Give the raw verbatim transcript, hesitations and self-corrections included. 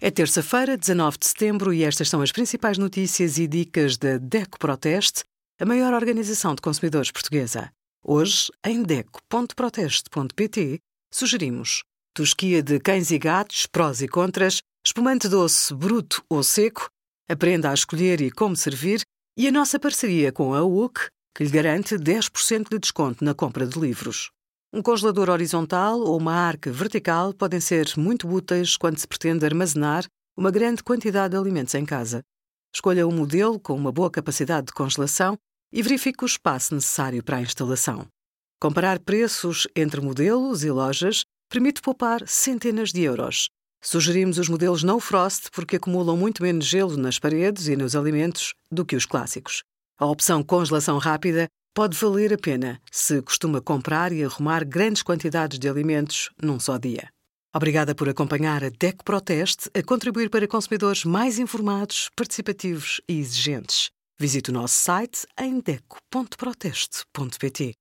É terça-feira, dezanove de setembro, e estas são as principais notícias e dicas da Deco Proteste, a maior organização de consumidores portuguesa. Hoje, em deco ponto proteste ponto pt, sugerimos tosquia de cães e gatos, prós e contras, espumante doce, bruto ou seco, aprenda a escolher e como servir, e a nossa parceria com a Wook, que lhe garante dez por cento de desconto na compra de livros. Um congelador horizontal ou uma arca vertical podem ser muito úteis quando se pretende armazenar uma grande quantidade de alimentos em casa. Escolha um modelo com uma boa capacidade de congelação e verifique o espaço necessário para a instalação. Comparar preços entre modelos e lojas permite poupar centenas de euros. Sugerimos os modelos no frost porque acumulam muito menos gelo nas paredes e nos alimentos do que os clássicos. A opção congelação rápida pode valer a pena se costuma comprar e arrumar grandes quantidades de alimentos num só dia. Obrigada por acompanhar a Deco Proteste a contribuir para consumidores mais informados, participativos e exigentes. Visite o nosso site em deco ponto proteste ponto pt.